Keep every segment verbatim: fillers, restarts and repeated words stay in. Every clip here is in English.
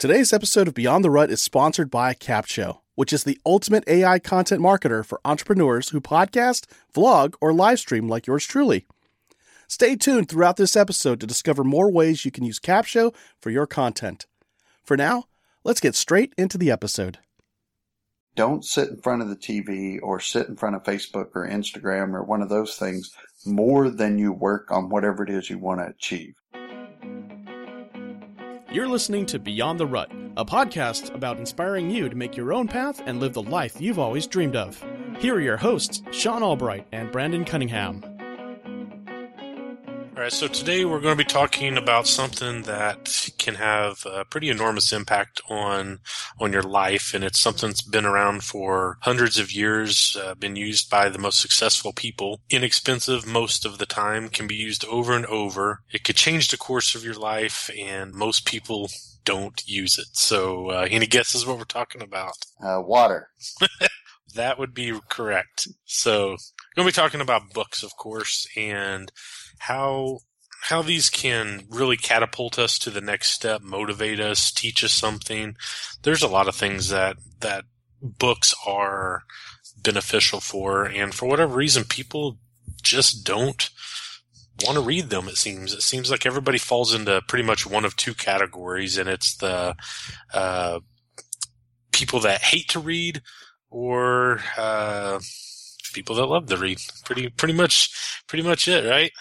Today's episode of Beyond the Rut is sponsored by Capsho, which is the ultimate A I content marketer for entrepreneurs who podcast, vlog, or live stream like yours truly. Stay tuned throughout this episode to discover more ways you can use Capsho for your content. For now, let's get straight into the episode. Don't sit in front of the T V or sit in front of Facebook or Instagram or one of those things more than you work on whatever it is you want to achieve. You're listening to Beyond the Rut, a podcast about inspiring you to make your own path and live the life you've always dreamed of. Here are your hosts, Sean Albright and Brandon Cunningham. All right, so today we're going to be talking about something that can have a pretty enormous impact on on your life, and it's something that's been around for hundreds of years, uh, been used by the most successful people, inexpensive most of the time, can be used over and over. It could change the course of your life, and most people don't use it. So uh, any guesses what we're talking about? Uh, water. That would be correct. So we're going to be talking about books, of course, and how how these can really catapult us to the next step, motivate us, teach us something. There's a lot of things that that books are beneficial for, and for whatever reason, people just don't want to read them, it seems. It seems like everybody falls into pretty much one of two categories, and it's the uh, people that hate to read or uh, people that love to read. Pretty pretty much pretty much it, right?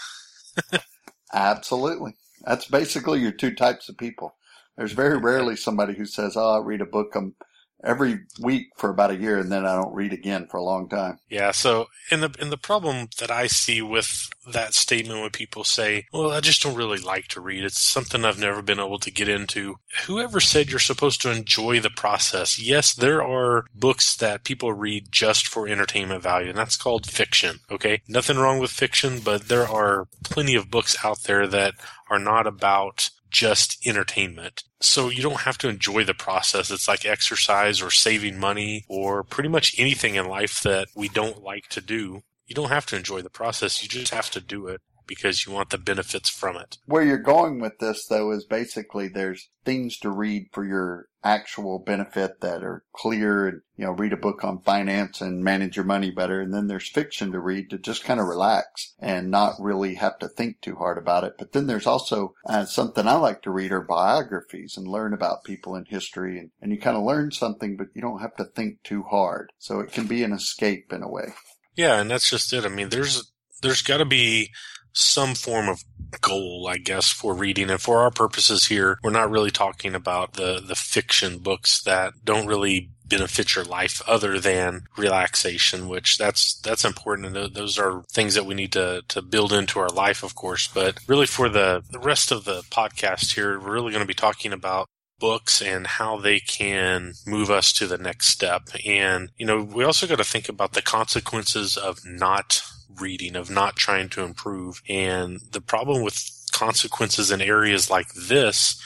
Absolutely. That's basically your two types of people. There's very rarely somebody who says, oh, I read a book um, every week for about a year and then I don't read again for a long time. Yeah, so and the, and the problem that I see with that statement when people say, well, I just don't really like to read. It's something I've never been able to get into. Whoever said you're supposed to enjoy the process? Yes, there are books that people read just for entertainment value, and that's called fiction, okay? Nothing wrong with fiction, but there are plenty of books out there that are not about just entertainment. So you don't have to enjoy the process. It's like exercise or saving money or pretty much anything in life that we don't like to do. You don't have to enjoy the process. You just have to do it because you want the benefits from it. Where you're going with this, though, is basically there's things to read for your actual benefit that are clear. And, you know, read a book on finance and manage your money better. And then there's fiction to read to just kind of relax and not really have to think too hard about it. But then there's also uh, something I like to read are biographies and learn about people in history. And, and you kind of learn something, but you don't have to think too hard. So it can be an escape in a way. Yeah, and that's just it. I mean, there's there's got to be some form of goal, I guess, for reading. And for our purposes here, we're not really talking about the, the fiction books that don't really benefit your life other than relaxation, which that's that's important. And th- those are things that we need to, to build into our life, of course. But really for the, the rest of the podcast here, we're really going to be talking about books and how they can move us to the next step. And, you know, we also got to think about the consequences of not reading, of not trying to improve. And the problem with consequences in areas like this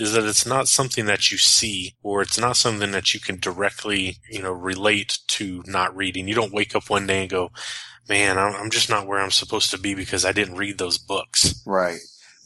is that it's not something that you see, or it's not something that you can directly, you know, relate to not reading. You don't wake up one day and go, man, I'm just not where I'm supposed to be because I didn't read those books. Right.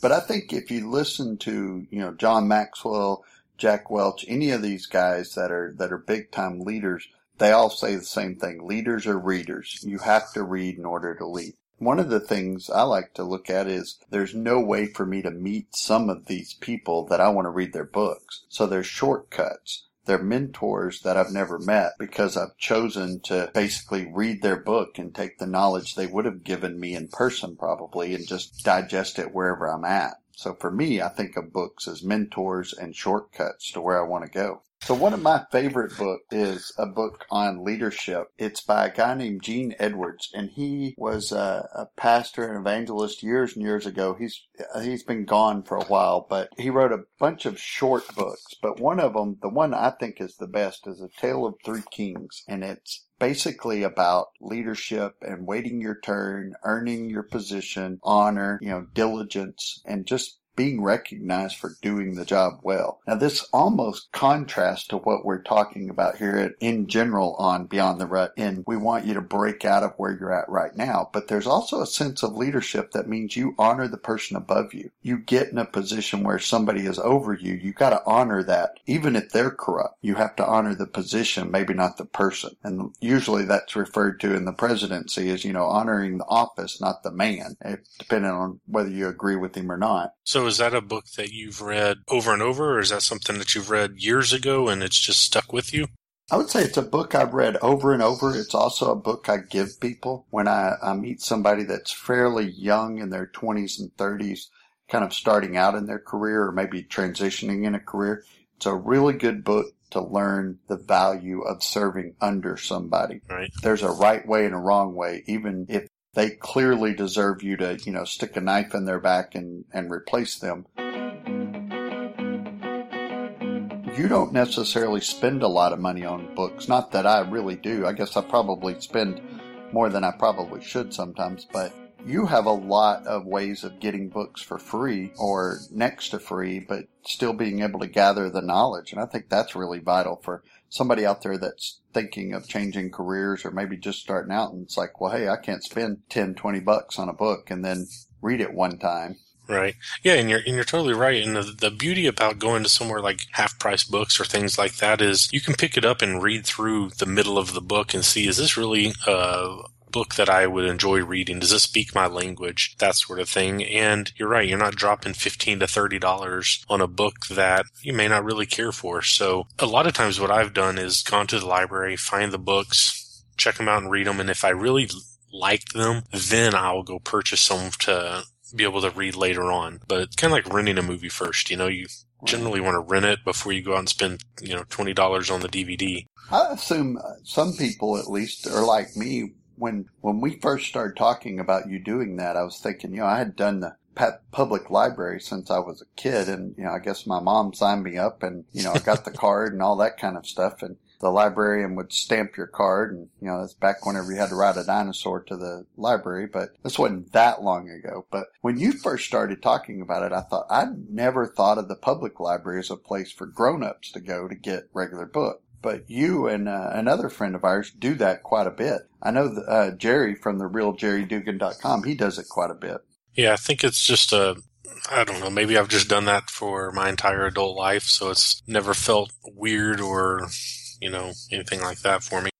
But I think if you listen to, you know, John Maxwell, Jack Welch, any of these guys that are, that are big time leaders, they all say the same thing. Leaders are readers. You have to read in order to lead. One of the things I like to look at is there's no way for me to meet some of these people that I want to read their books. So there's shortcuts. They're mentors that I've never met because I've chosen to basically read their book and take the knowledge they would have given me in person probably and just digest it wherever I'm at. So for me, I think of books as mentors and shortcuts to where I want to go. So one of my favorite books is a book on leadership. It's by a guy named Gene Edwards, and he was a, a pastor and evangelist years and years ago. He's he's been gone for a while, but he wrote a bunch of short books. But one of them, the one I think is the best, is A Tale of Three Kings, and it's basically about leadership and waiting your turn, earning your position, honor, you know, diligence, and just being recognized for doing the job well. Now, this almost contrasts to what we're talking about here at, in general on Beyond the Rut, and we want you to break out of where you're at right now. But there's also a sense of leadership that means you honor the person above you. You get in a position where somebody is over you. You got to honor that. Even if they're corrupt, you have to honor the position, maybe not the person. And usually that's referred to in the presidency as, you know, honoring the office, not the man, depending on whether you agree with him or not. So is that a book that you've read over and over, or is that something that you've read years ago and it's just stuck with you? I would say it's a book I've read over and over. It's also a book I give people when I, I meet somebody that's fairly young, in their twenties and thirties, kind of starting out in their career or maybe transitioning in a career. It's a really good book to learn the value of serving under somebody. Right. There's a right way and a wrong way, even if they clearly deserve you to, you know, stick a knife in their back and, and replace them. You don't necessarily spend a lot of money on books. Not that I really do. I guess I probably spend more than I probably should sometimes, but you have a lot of ways of getting books for free or next to free, but still being able to gather the knowledge. And I think that's really vital for somebody out there that's thinking of changing careers or maybe just starting out, and it's like, well, hey, I can't spend ten, twenty bucks on a book and then read it one time. Right. Yeah, and you're and you're totally right. And the, the beauty about going to somewhere like Half Price Books or things like that is you can pick it up and read through the middle of the book and see, is this really uh book that I would enjoy reading? Does it speak my language? That sort of thing. And you're right, you're not dropping fifteen to thirty dollars on a book that you may not really care for. So a lot of times what I've done is gone to the library, find the books, check them out and read them. And if I really like them, then I'll go purchase them to be able to read later on. But it's kind of like renting a movie first. You know, you generally want to rent it before you go out and spend, you know, twenty dollars on the D V D. I assume some people at least are like me. When when we first started talking about you doing that, I was thinking, you know, I had done the public library since I was a kid. And, you know, I guess my mom signed me up and, you know, I got the card and all that kind of stuff. And the librarian would stamp your card. And, you know, that's back whenever you had to ride a dinosaur to the library. But this wasn't that long ago. But when you first started talking about it, I thought, I never thought of the public library as a place for grown-ups to go to get regular books. But you and uh, another friend of ours do that quite a bit. I know the, uh, Jerry from the real jerry dugan dot com, he does it quite a bit. Yeah, I think it's just a, I don't know, maybe I've just done that for my entire adult life, so it's never felt weird or, you know, anything like that for me.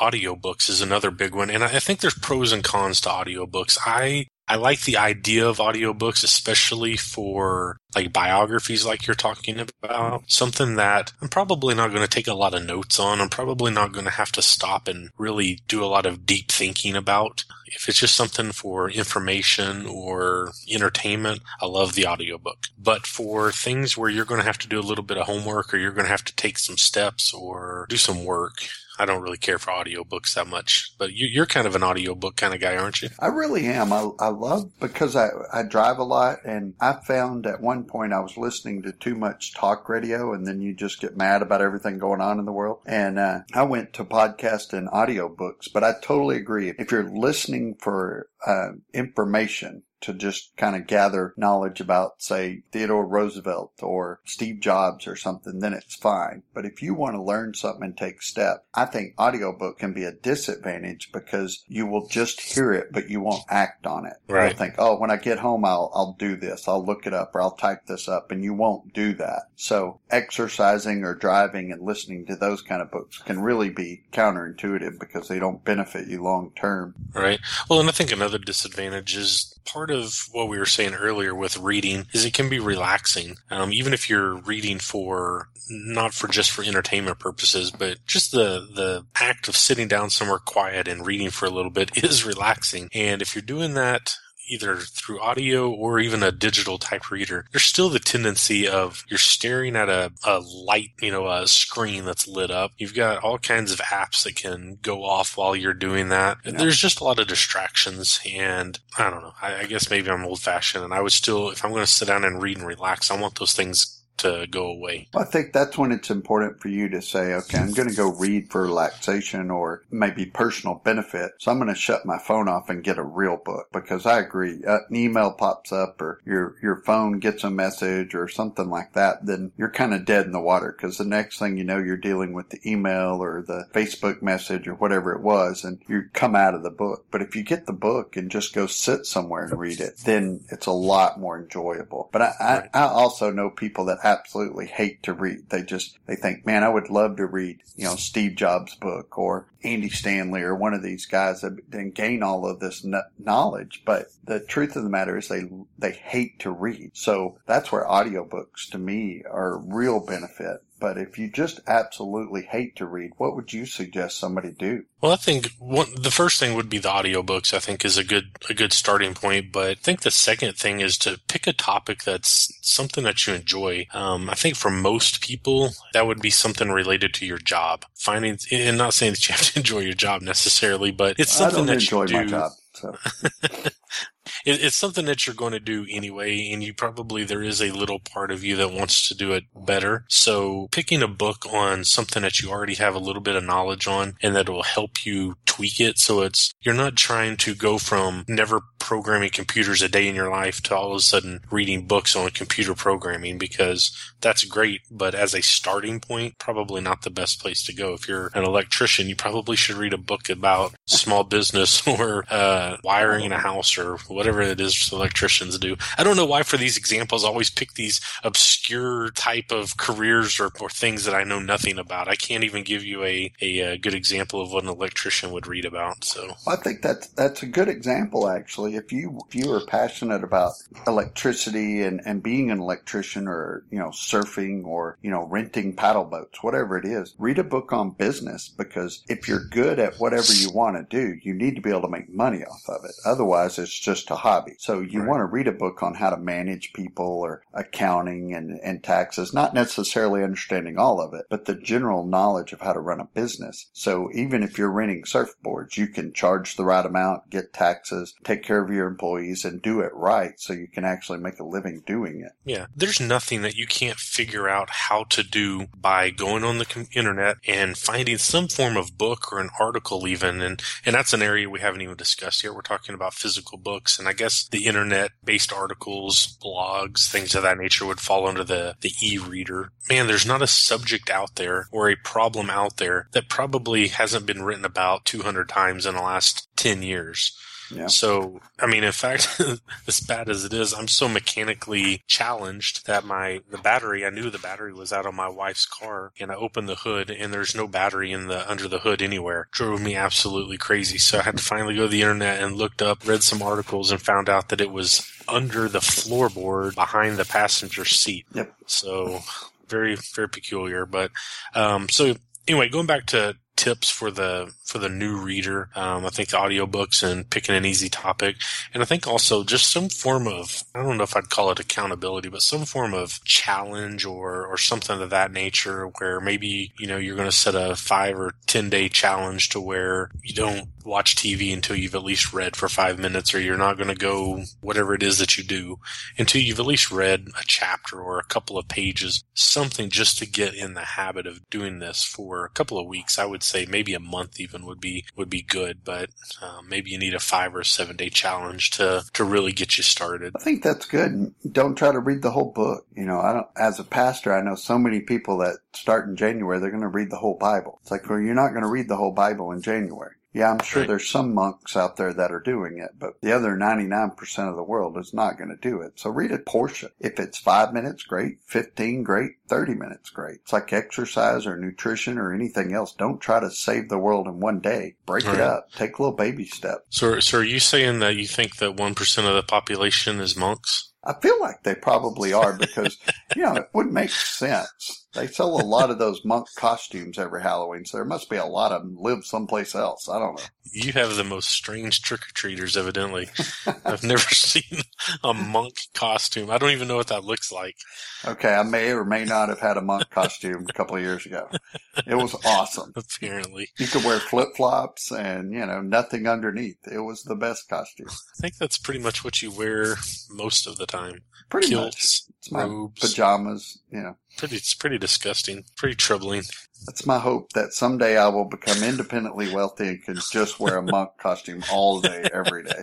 Audiobooks is another big one, and I think there's pros and cons to audiobooks. I... I like the idea of audiobooks, especially for like biographies like you're talking about, something that I'm probably not going to take a lot of notes on. I'm probably not going to have to stop and really do a lot of deep thinking about. If it's just something for information or entertainment, I love the audiobook. But for things where you're going to have to do a little bit of homework or you're going to have to take some steps or do some work, I don't really care for audiobooks that much, but you, you're kind of an audiobook kind of guy, aren't you? I really am. I, I love, because I, I drive a lot, and I found at one point I was listening to too much talk radio, and then you just get mad about everything going on in the world. And uh, I went to podcasts and audiobooks, but I totally agree. If you're listening for uh, information, to just kind of gather knowledge about, say, Theodore Roosevelt or Steve Jobs or something, then it's fine. But if you want to learn something and take steps, I think audiobook can be a disadvantage because you will just hear it, but you won't act on it. Right. You'll think, oh, when I get home, I'll, I'll do this. I'll look it up or I'll type this up, and you won't do that. So exercising or driving and listening to those kind of books can really be counterintuitive because they don't benefit you long term. Right. Well, and I think another disadvantage is part of what we were saying earlier with reading is it can be relaxing. Um, even if you're reading for, not for just for entertainment purposes, but just the, the act of sitting down somewhere quiet and reading for a little bit is relaxing. And if you're doing that either through audio or even a digital type reader, there's still the tendency of you're staring at a, a light, you know, a screen that's lit up. You've got all kinds of apps that can go off while you're doing that. Yeah. There's just a lot of distractions, and I don't know. I, I guess maybe I'm old fashioned, and I would still, if I'm going to sit down and read and relax, I want those things uh, go away. I think that's when it's important for you to say, okay, I'm going to go read for relaxation or maybe personal benefit. So I'm going to shut my phone off and get a real book, because I agree. Uh, an email pops up or your, your phone gets a message or something like that, then you're kind of dead in the water, because the next thing you know, you're dealing with the email or the Facebook message or whatever it was, and you come out of the book. But if you get the book and just go sit somewhere and read it, then it's a lot more enjoyable. But I, I, right. I also know people that absolutely hate to read. They just, they think, man, I would love to read, you know, Steve Jobs' book or Andy Stanley or one of these guys and gain all of this knowledge. But the truth of the matter is they, they hate to read. So that's where audiobooks to me are a real benefit. But if you just absolutely hate to read, what would you suggest somebody do? Well, I think one, the first thing would be the audiobooks, I think, is a good a good starting point. But I think the second thing is to pick a topic that's something that you enjoy. Um, I think for most people, that would be something related to your job. Finding, and not saying that you have to enjoy your job necessarily, but it's something that you do. I don't enjoy my job, so. It's something that you're going to do anyway, and you probably, there is a little part of you that wants to do it better. So picking a book on something that you already have a little bit of knowledge on, and that will help you tweak it. So it's, you're not trying to go from never programming computers a day in your life to all of a sudden reading books on computer programming, because that's great. But as a starting point, probably not the best place to go. If you're an electrician, you probably should read a book about small business or uh, wiring in a house or whatever. Whatever it is electricians do. I don't know why for these examples I always pick these obscure type of careers or, or things that I know nothing about. I can't even give you a, a, a good example of what an electrician would read about. So I think that's, that's a good example, actually. If you if you are passionate about electricity and, and being an electrician or, you know, surfing or, you know, renting paddle boats, whatever it is, read a book on business, because if you're good at whatever you want to do, you need to be able to make money off of it. Otherwise, it's just a hobby. So you right. want to read a book on how to manage people or accounting and, and taxes, not necessarily understanding all of it, but the general knowledge of how to run a business. So even if you're renting surfboards, you can charge the right amount, get taxes, take care of your employees, and do it right so you can actually make a living doing it. Yeah. There's nothing that you can't figure out how to do by going on the internet and finding some form of book or an article even. And, and that's an area we haven't even discussed yet. We're talking about physical books. And I guess the internet-based articles, blogs, things of that nature would fall under the, the e-reader. Man, there's not a subject out there or a problem out there that probably hasn't been written about two hundred times in the last ten years. Yeah. So, I mean, in fact, as bad as it is, I'm so mechanically challenged that my the battery, I knew the battery was out on my wife's car, and I opened the hood, and there's no battery in the under the hood anywhere. Drove me absolutely crazy. So I had to finally go to the internet and looked up, read some articles, and found out that it was under the floorboard behind the passenger seat. Yep. So very, very peculiar. But um, so anyway, going back to tips for the for the new reader. Um, I think the audiobooks and picking an easy topic. And I think also just some form of, I don't know if I'd call it accountability, but some form of challenge or or something of that nature where maybe, you know, you're going to set a five or ten day challenge to where you don't watch T V until you've at least read for five minutes, or you're not going to go whatever it is that you do until you've at least read a chapter or a couple of pages, something just to get in the habit of doing this for a couple of weeks. I would say maybe a month even would be would be good, but uh, maybe you need a five or seven day challenge to to really get you started. I think that's good. Don't try to read the whole book. You know, I don't. As a pastor, I know so many people that start in January, they're going to read the whole Bible. It's like, well, you're not going to read the whole Bible in January. Yeah, I'm sure right. there's some monks out there that are doing it, but the other ninety-nine percent of the world is not going to do it. So read a portion. If it's five minutes, great. fifteen, great. thirty minutes, great. It's like exercise or nutrition or anything else. Don't try to save the world in one day. Break right. it up. Take little baby steps. So, so are you saying that you think that one percent of the population is monks? I feel like they probably are because, you know, it would make sense. They sell a lot of those monk costumes every Halloween, so there must be a lot of them live someplace else. I don't know. You have the most strange trick-or-treaters, evidently. I've never seen a monk costume. I don't even know what that looks like. Okay, I may or may not have had a monk costume a couple of years ago. It was awesome. Apparently. You could wear flip-flops and, you know, nothing underneath. It was the best costume. I think that's pretty much what you wear most of the time. Pretty Kilts, much. It's my robes. Pajamas. you know. Pretty, it's pretty disgusting, pretty troubling. That's my hope, that someday I will become independently wealthy and can just wear a monk costume all day, every day.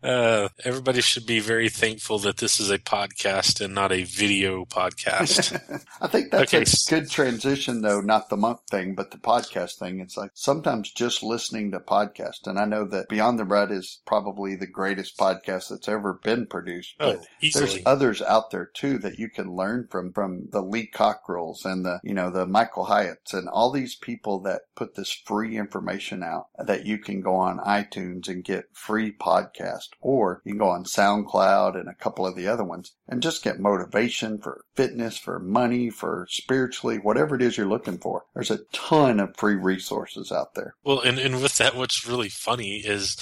Uh, everybody should be very thankful that this is a podcast and not a video podcast. I think that's okay. A good transition, though, not the monk thing, but the podcast thing. It's like sometimes just listening to podcasts, and I know that Beyond the Rut is probably the greatest podcast that's ever been produced. But oh, easily. There's others out there, too, that you can learn from, from the Lee Cockrells and the, you know, the Michael Hyatt. And all these people that put this free information out that you can go on iTunes and get free podcast, or you can go on SoundCloud and a couple of the other ones and just get motivation for fitness, for money, for spiritually, whatever it is you're looking for. There's a ton of free resources out there. Well, and, and with that, what's really funny is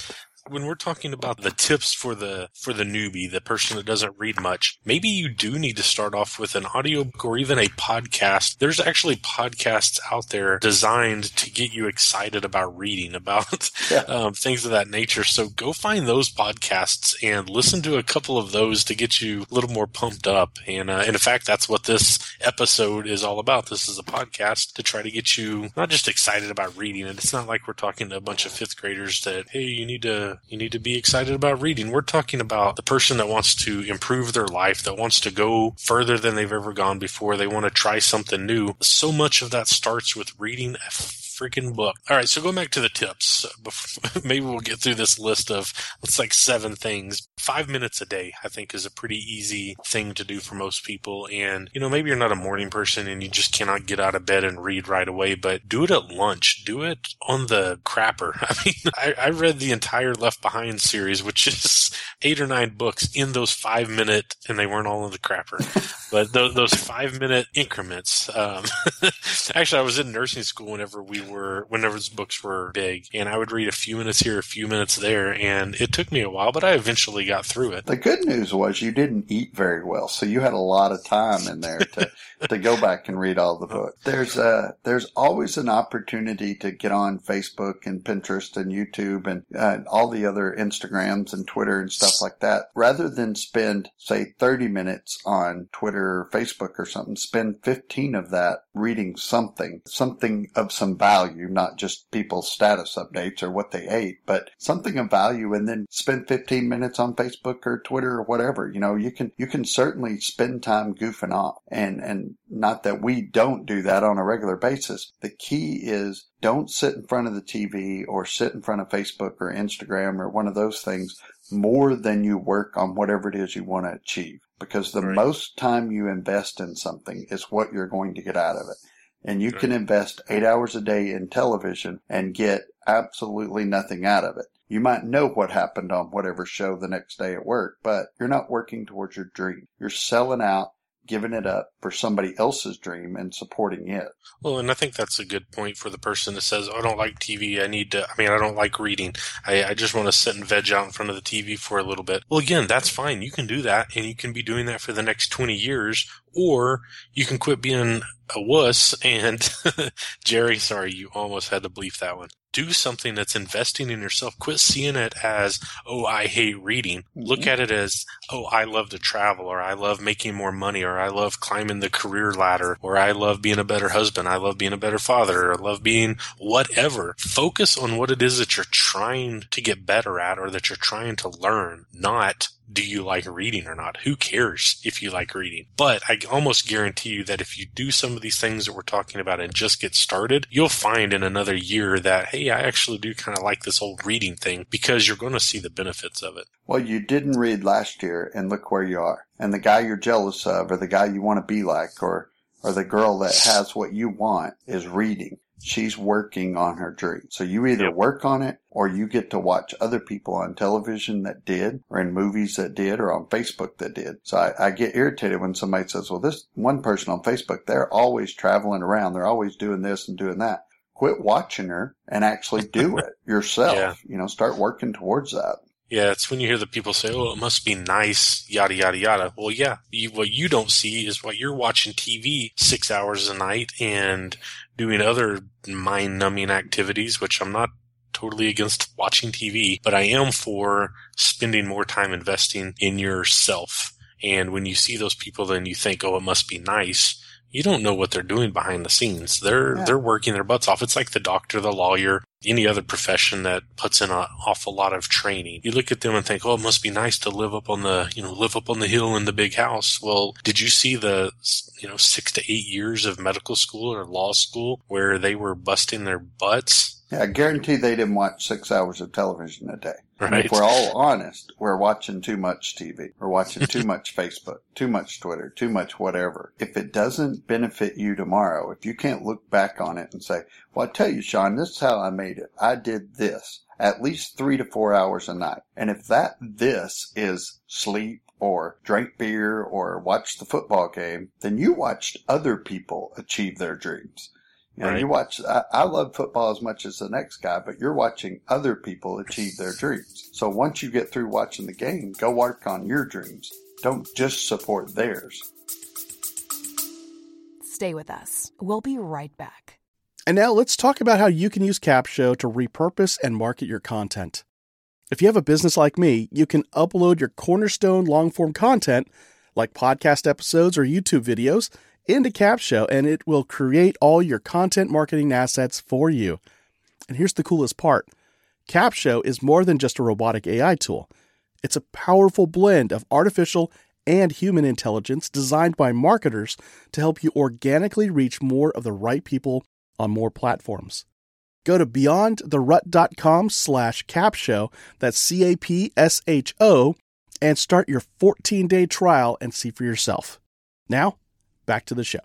when we're talking about the tips for the for the newbie, the person that doesn't read much, maybe you do need to start off with an audiobook or even a podcast. There's actually podcasts out there designed to get you excited about reading, about yeah. um, things of that nature. So go find those podcasts and listen to a couple of those to get you a little more pumped up. And, uh, and in fact, that's what this episode is all about. This is a podcast to try to get you not just excited about reading. And it's not like we're talking to a bunch of fifth graders that, hey, you need to You need to be excited about reading. We're talking about the person that wants to improve their life, that wants to go further than they've ever gone before. They want to try something new. So much of that starts with reading a freaking book. All right, so going back to the tips. Before, maybe we'll get through this list of, it's like seven things. Five minutes a day, I think, is a pretty easy thing to do for most people. And, you know, maybe you're not a morning person and you just cannot get out of bed and read right away, but do it at lunch. Do it on the crapper. I mean, I, I read the entire Left Behind series, which is eight or nine books in those five minute, and they weren't all in the crapper, but those, those five minute increments. Um, actually, I was in nursing school whenever we were, whenever those books were big, and I would read a few minutes here, a few minutes there, and it took me a while, but I eventually got through it. The good news was you didn't eat very well, so you had a lot of time in there to, to go back and read all the books. There's a, there's always an opportunity to get on Facebook and Pinterest and YouTube and uh, all the other Instagrams and Twitter and stuff like that. Rather than spend, say, thirty minutes on Twitter or Facebook or something, spend fifteen of that reading something, something of some value, not just people's status updates or what they ate, but something of value, and then spend fifteen minutes on Facebook or Twitter or whatever. You know, you can, you can certainly spend time goofing off, and, and not that we don't do that on a regular basis. The key is don't sit in front of the T V or sit in front of Facebook or Instagram or one of those things more than you work on whatever it is you want to achieve, because the right. most time you invest in something is what you're going to get out of it. And you right. can invest eight hours a day in television and get absolutely nothing out of it. You might know what happened on whatever show the next day at work, but you're not working towards your dream. You're selling out, giving it up for somebody else's dream and supporting it. Well, and I think that's a good point for the person that says, oh, I don't like T V. I need to, I mean, I don't like reading. I, I just want to sit and veg out in front of the T V for a little bit. Well, again, that's fine. You can do that, and you can be doing that for the next twenty years, or you can quit being a wuss and Jerry, sorry, you almost had to bleep that one. Do something that's investing in yourself. Quit seeing it as, oh, I hate reading. Look at it as, oh, I love to travel, or I love making more money, or I love climbing the career ladder, or I love being a better husband, I love being a better father, or I love being whatever. Focus on what it is that you're trying to get better at or that you're trying to learn, not do you like reading or not? Who cares if you like reading? But I almost guarantee you that if you do some of these things that we're talking about and just get started, you'll find in another year that, hey, I actually do kind of like this whole reading thing, because you're going to see the benefits of it. Well, you didn't read last year, and look where you are. And the guy you're jealous of, or the guy you want to be like, or, or the girl that has what you want is reading. She's working on her dream. So you either yep. work on it, or you get to watch other people on television that did, or in movies that did, or on Facebook that did. So I, I get irritated when somebody says, well, this one person on Facebook, they're always traveling around. They're always doing this and doing that. Quit watching her and actually do it yourself. Yeah. You know, start working towards that. Yeah, it's when you hear the people say, oh, it must be nice, yada, yada, yada. Well, yeah, you, what you don't see is what you're watching T V six hours a night and doing other mind-numbing activities, which I'm not totally against watching T V, but I am for spending more time investing in yourself. And when you see those people, then you think, oh, it must be nice. You don't know what they're doing behind the scenes. They're yeah. they're working their butts off. It's like the doctor, the lawyer, any other profession that puts in an awful lot of training. You look at them and think, oh, it must be nice to live up on the, you know, live up on the hill in the big house. Well, did you see the, you know, six to eight years of medical school or law school where they were busting their butts? Yeah, I guarantee they didn't watch six hours of television a day. Right. If we're all honest, we're watching too much T V. We're watching too much Facebook, too much Twitter, too much whatever. If it doesn't benefit you tomorrow, if you can't look back on it and say, well, I tell you, Sean, this is how I made it. I did this at least three to four hours a night. And if that this is sleep or drink beer or watch the football game, then you watched other people achieve their dreams. You know, right. you watch, I, I love football as much as the next guy, but you're watching other people achieve their dreams. So once you get through watching the game, go work on your dreams. Don't just support theirs. Stay with us. We'll be right back. And now let's talk about how you can use Capsho to repurpose and market your content. If you have a business like me, you can upload your cornerstone long-form content, like podcast episodes or YouTube videos, into Capsho, and it will create all your content marketing assets for you. And here's the coolest part. Capsho is more than just a robotic A I tool. It's a powerful blend of artificial and human intelligence designed by marketers to help you organically reach more of the right people on more platforms. Go to beyond the rut dot com slash Capsho, that's C A P S H O, and start your fourteen-day trial and see for yourself. Now, back to the show.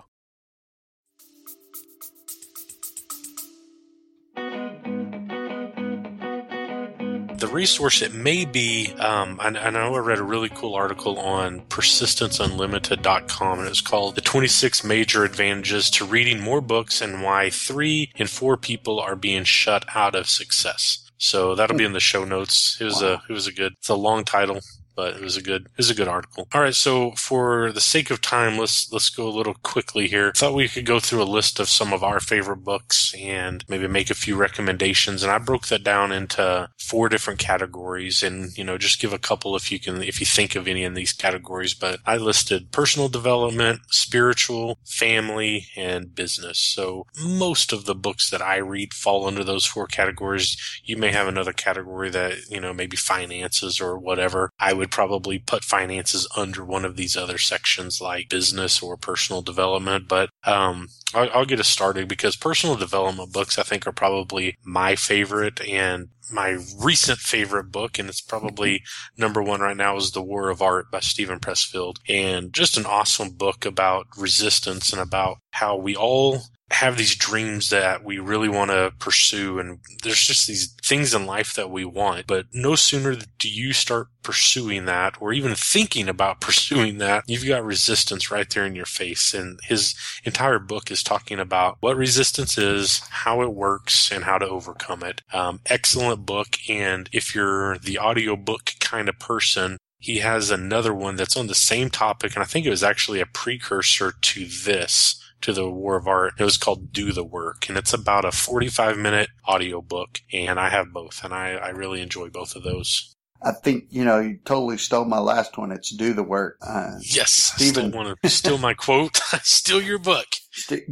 The resource, it may be, um, I, I know I read a really cool article on persistence unlimited dot com, and it's called The twenty-six Major Advantages to Reading More Books and Why Three in Four People Are Being Shut Out of Success. So that'll be in the show notes. It was wow. a, it was a good, it's a long title. But it was a good, it was a good article. All right, so for the sake of time, let's let's go a little quickly here. I thought we could go through a list of some of our favorite books and maybe make a few recommendations. And I broke that down into four different categories, and you know, just give a couple if you can, if you think of any in these categories. But I listed personal development, spiritual, family, and business. So most of the books that I read fall under those four categories. You may have another category that, you know, maybe finances or whatever. I would probably put finances under one of these other sections like business or personal development, but um, I'll, I'll get us started because personal development books I think are probably my favorite and my recent favorite book, and it's probably number one right now, is The War of Art by Stephen Pressfield, and just an awesome book about resistance and about how we all have these dreams that we really want to pursue, and there's just these things in life that we want, but no sooner do you start pursuing that or even thinking about pursuing that, you've got resistance right there in your face. And his entire book is talking about what resistance is, how it works, and how to overcome it. Um, excellent book, and if you're the audiobook kind of person, he has another one that's on the same topic, and I think it was actually a precursor to this, to The War of Art. It was called Do the Work, and it's about a forty-five minute audiobook, and I have both, and I, I really enjoy both of those. I think, you know, you totally stole my last one. It's Do the Work. Uh, yes, Stephen. I still want to steal my quote. Steal your book.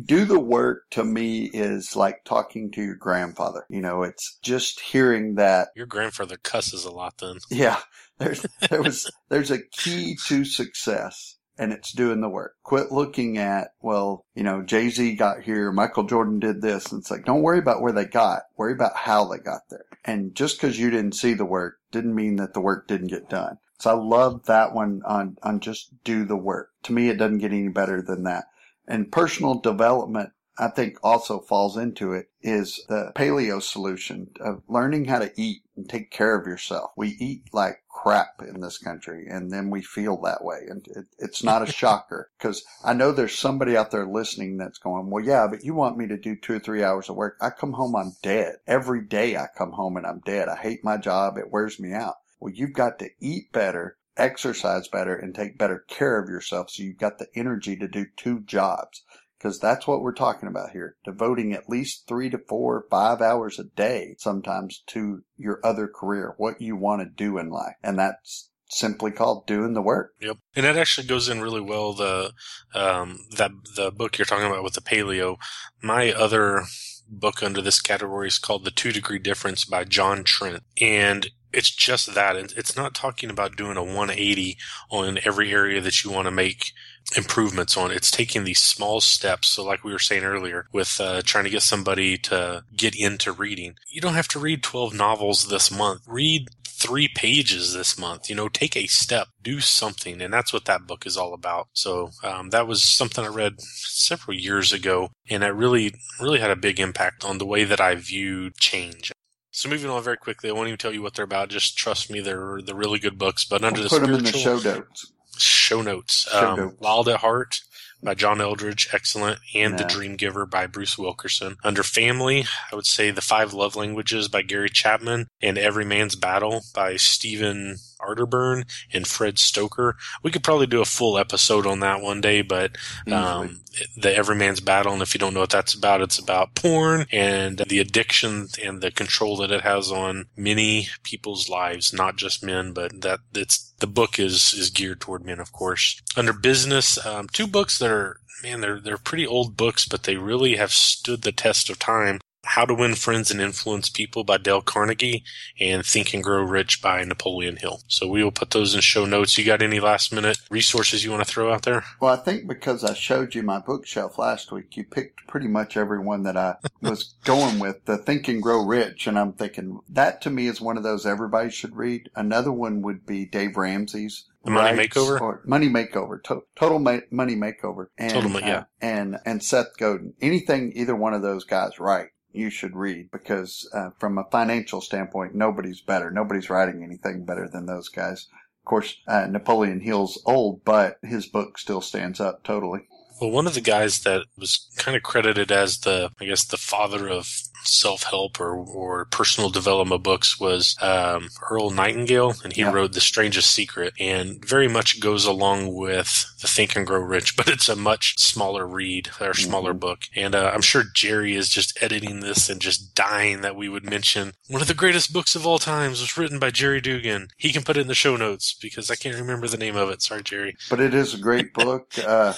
Do the Work to me is like talking to your grandfather. You know, it's just hearing that. Your grandfather cusses a lot then. Yeah, there's, there was, there's a key to success. And it's doing the work. Quit looking at, well, you know, Jay-Z got here, Michael Jordan did this. And it's like, don't worry about where they got. Worry about how they got there. And just because you didn't see the work didn't mean that the work didn't get done. So I love that one on, on just do the work. To me, it doesn't get any better than that. And personal development, I think, also falls into it, is the paleo solution of learning how to eat and take care of yourself. We eat like crap in this country, and then we feel that way. And it, it's not a shocker, because I know there's somebody out there listening that's going, well, yeah, but you want me to do two or three hours of work. I come home, I'm dead. Every day I come home and I'm dead. I hate my job. It wears me out. Well, you've got to eat better, exercise better, and take better care of yourself so you've got the energy to do two jobs. Because that's what we're talking about here, devoting at least three to four, five hours a day sometimes to your other career, what you want to do in life. And that's simply called Doing the Work. Yep. And that actually goes in really well, the um, that the book you're talking about with the paleo. My other book under this category is called The Two Degree Difference by John Trent. And it's just that. It's not talking about doing a one eighty on every area that you want to make improvements on. It's taking these small steps. So like we were saying earlier with uh, trying to get somebody to get into reading, you don't have to read twelve novels this month. Read three pages this month. You know, take a step, do something. And that's what that book is all about. So um, that was something I read several years ago. And it really, really had a big impact on the way that I viewed change. So moving on very quickly, I won't even tell you what they're about. Just trust me, they're they're really good books. But under we'll the put them in the show notes. Show notes. Show um, notes. Wild at Heart by John Eldridge, excellent, and yeah. The Dream Giver by Bruce Wilkinson. Under family, I would say The Five Love Languages by Gary Chapman and Every Man's Battle by Stephen Arterburn and Fred Stoker. We could probably do a full episode on that one day, but um, the Every Man's Battle, and if you don't know what that's about, it's about porn and the addiction and the control that it has on many people's lives, not just men, but that it's the book is is geared toward men, of course. Under business, um, two books that are, man, they're they're pretty old books, but they really have stood the test of time. How to Win Friends and Influence People by Dale Carnegie and Think and Grow Rich by Napoleon Hill. So we will put those in show notes. You got any last minute resources you want to throw out there? Well, I think because I showed you my bookshelf last week, you picked pretty much every one that I was going with, the Think and Grow Rich. And I'm thinking that to me is one of those everybody should read. Another one would be Dave Ramsey's. The Money Rights, Makeover? Or Money Makeover. To- total ma- Money Makeover. And, total, yeah. Uh, and, and Seth Godin. Anything either one of those guys write, you should read, because uh, from a financial standpoint, nobody's better. Nobody's writing anything better than those guys. Of course, uh, Napoleon Hill's old, but his book still stands up totally. Well, one of the guys that was kind of credited as the, I guess, the father of self-help or, or personal development books was um, Earl Nightingale, and he yeah. wrote The Strangest Secret, and very much goes along with the Think and Grow Rich, but it's a much smaller read or smaller mm-hmm. book. And uh, I'm sure Jerry is just editing this and just dying that we would mention one of the greatest books of all times was written by Jerry Dugan. He can put it in the show notes because I can't remember the name of it. Sorry, Jerry. But it is a great book. Uh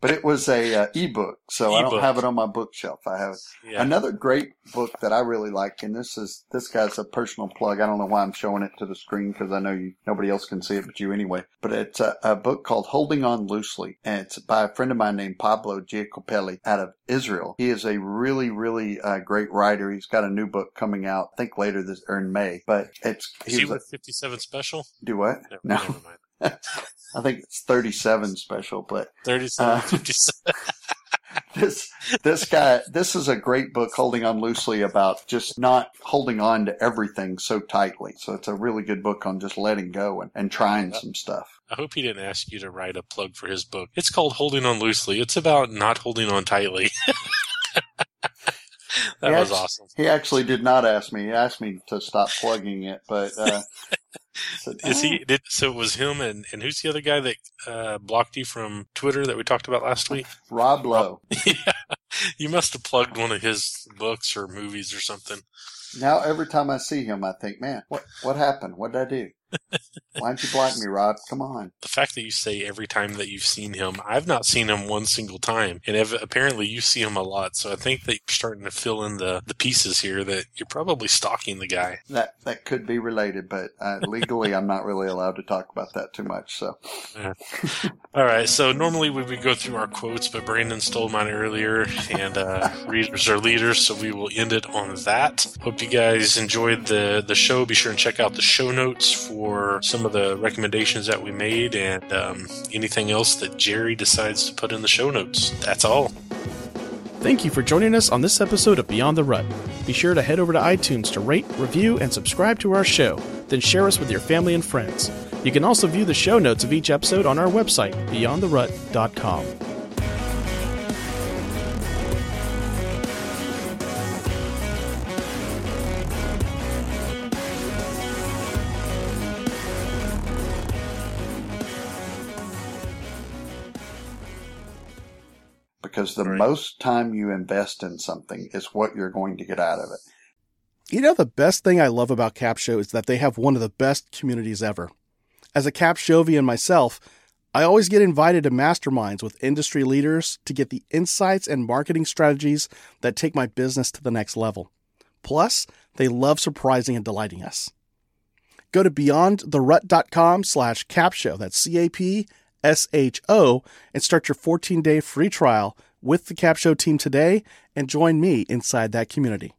But it was a uh, e-book, so e-book. I don't have it on my bookshelf. I have it. Yeah. Another great book that I really like, and this is this guy's a personal plug. I don't know why I'm showing it to the screen because I know you nobody else can see it but you anyway. But it's a, a book called Holding On Loosely, and it's by a friend of mine named Pablo Giacopelli out of Israel. He is a really, really uh, great writer. He's got a new book coming out, I think later this or in May. But it's is he was a, fifty-seven special. Do what? Never, no. Never mind. I think it's thirty-seven special, but thirty-seven, uh, fifty-seven. This this guy, this is a great book, Holding On Loosely, about just not holding on to everything so tightly. So it's a really good book on just letting go and, and trying some stuff. I hope he didn't ask you to write a plug for his book. It's called Holding On Loosely. It's about not holding on tightly. That he was actually, awesome. He actually did not ask me. He asked me to stop plugging it, but uh, said, oh. Is he? Did, so it was him, and, and who's the other guy that uh, blocked you from Twitter that we talked about last week? Rob Lowe. Yeah, you must have plugged one of his books or movies or something. Now every time I see him, I think, man, what what happened? What did I do? Why didn't you block me, Rob? Come on. The fact that you say every time that you've seen him, I've not seen him one single time. And if, apparently you see him a lot. So I think that you're starting to fill in the, the pieces here that you're probably stalking the guy. That that could be related, but uh, legally I'm not really allowed to talk about that too much. So, yeah. All right. So normally we would go through our quotes, but Brandon stole mine earlier. And uh, readers are leaders, so we will end it on that. Hope you guys enjoyed the, the show. Be sure and check out the show notes for for some of the recommendations that we made and um, anything else that Jerry decides to put in the show notes. That's all. Thank you for joining us on this episode of Beyond the Rut. Be sure to head over to iTunes to rate, review, and subscribe to our show. Then share us with your family and friends. You can also view the show notes of each episode on our website, beyond the rut dot com. Because the right. most time you invest in something is what you're going to get out of it. You know, the best thing I love about Capsho is that they have one of the best communities ever. As a Capshovian myself, I always get invited to masterminds with industry leaders to get the insights and marketing strategies that take my business to the next level. Plus, they love surprising and delighting us. Go to BeyondTheRut.com slash Capsho, that's C A P S H O, and start your fourteen-day free trial with the Capsho team today and join me inside that community.